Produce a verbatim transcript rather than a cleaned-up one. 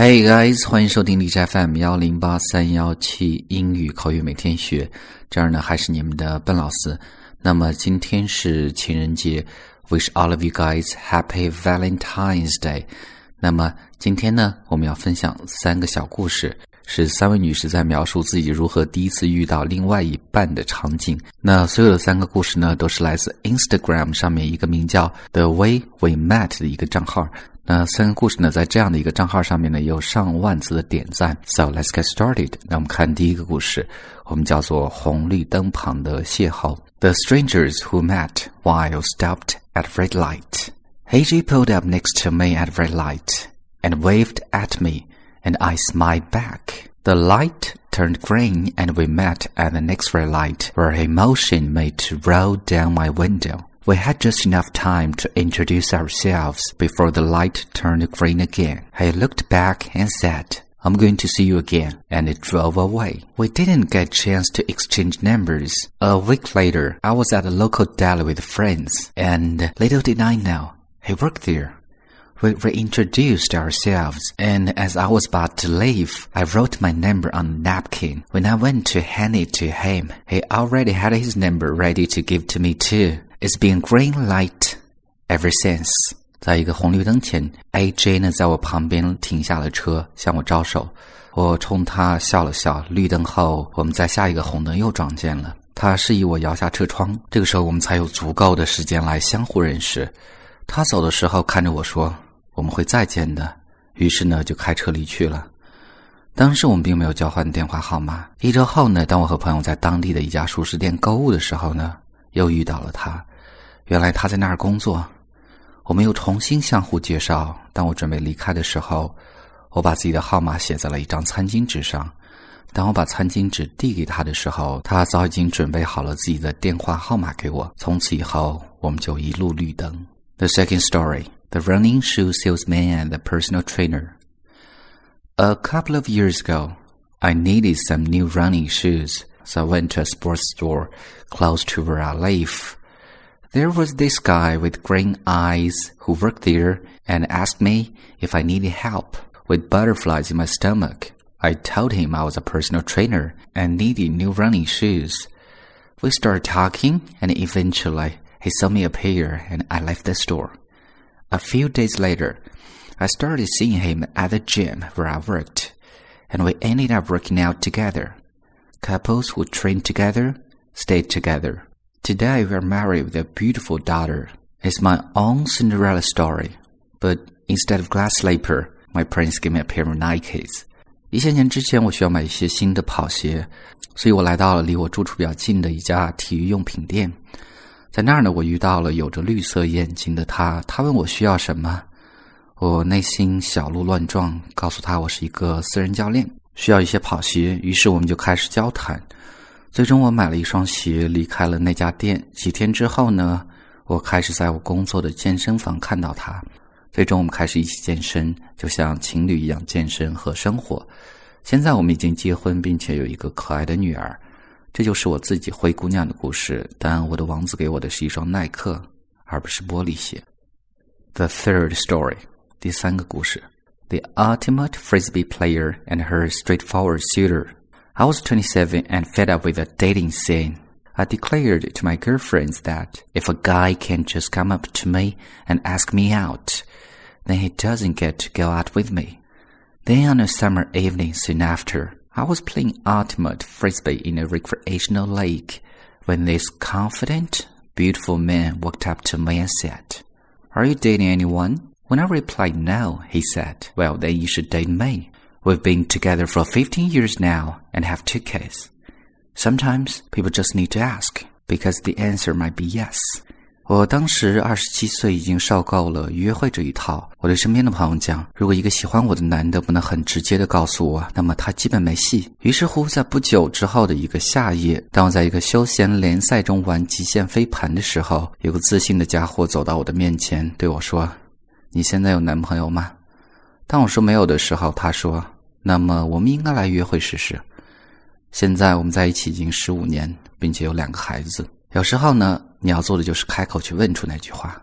Hey guys， 欢迎收听荔枝 F M 一零八三一七 英语口语每天学，这儿呢还是你们的笨老师。那么今天是情人节 ，Wish all of you guys Happy Valentine's Day。那么今天呢，我们要分享三个小故事，是三位女士在描述自己如何第一次遇到另外一半的场景。那所有的三个故事呢，都是来自 Instagram 上面一个名叫 The Way We Met 的一个账号。那三个故事呢，在这样的一个账号上面呢，有上万次的点赞。So let's get started。那我们看第一个故事，我们叫做红绿灯旁的邂逅。The strangers who met while stopped at red light. A J pulled up next to me at red light and waved at me, and I smiled back. The light turned green, and we met at the next red light, where he motioned me to roll down my window.We had just enough time to introduce ourselves before the light turned green again. He looked back and said, I'm going to see you again, and it drove away. We didn't get a chance to exchange numbers. A week later, I was at a local deli with friends, and little did I know, he worked there. We reintroduced ourselves, and as I was about to leave, I wrote my number on a napkin. When I went to hand it to him, he already had his number ready to give to me too.It's been green light ever since. 在一个红绿灯前 ，A J 呢在我旁边停下了车，向我招手。我冲他笑了笑。绿灯后，我们在下一个红灯又撞见了。他示意我摇下车窗，这个时候我们才有足够的时间来相互认识。他走的时候看着我说：“我们会再见的。”于是呢就开车离去了。当时我们并没有交换电话号码。一周后呢，当我和朋友在当地的一家熟食店购物的时候呢，又遇到了他。原来他在那儿工作，我们又重新相互介绍。当我准备离开的时候，我把自己的号码写在了一张餐巾纸上。当我把餐巾纸递给他的时候，他早已经准备好了自己的电话号码给我。从此以后，我们就一路绿灯。 The second story, the running shoe salesman and the personal trainer. A couple of years ago, I needed some new running shoes, so I went to a sports store close to where I live.There was this guy with green eyes who worked there and asked me if I needed help. With butterflies in my stomach, I told him I was a personal trainer and needed new running shoes. We started talking, and eventually he saw me appear, and I left the store. A few days later, I started seeing him at the gym where I worked, and we ended up working out together. Couples who train together stay together.Today we are married with a beautiful daughter. It's my own Cinderella story, but instead of glass slipper, my parents gave me a pair of Nikes. 一些年之前，我需要买一些新的跑鞋，所以我来到了离我住处比较近的一家体育用品店。在那儿呢，我遇到了有着绿色眼睛的他，他问我需要什么，我内心小鹿乱撞，告诉他我是一个私人教练，需要一些跑鞋，于是我们就开始交谈。最终我买了一双鞋，离开了那家店。几天之后呢，我开始在我工作的健身房看到他。最终我们开始一起健身，就像情侣一样健身和生活。现在我们已经结婚，并且有一个可爱的女儿。这就是我自己灰姑娘的故事，但我的王子给我的是一双耐克，而不是玻璃鞋。The third story, 第三个故事。The ultimate frisbee player and her straightforward suitor.I was twenty-seven and fed up with the dating scene. I declared to my girlfriends that if a guy can just come up to me and ask me out, then he doesn't get to go out with me. Then on a summer evening soon after, I was playing ultimate frisbee in a recreational league when this confident, beautiful man walked up to me and said, Are you dating anyone? When I replied no, he said, Well, then you should date me.We've been together for fifteen years now and have two kids. Sometimes people just need to ask, because the answer might be yes. 我当时二十七岁，已经受够了约会这一套。我对身边的朋友讲，如果一个喜欢我的男的不能很直接的告诉我，那么他基本没戏。于是乎，在不久之后的一个夏夜，当我在一个休闲联赛中玩极限飞盘的时候，有个自信的家伙走到我的面前，对我说，你现在有男朋友吗？当我说没有的时候，他说，那么我们应该来约会试试。现在我们在一起已经十五年，并且有两个孩子。有时候呢，你要做的就是开口去问出那句话。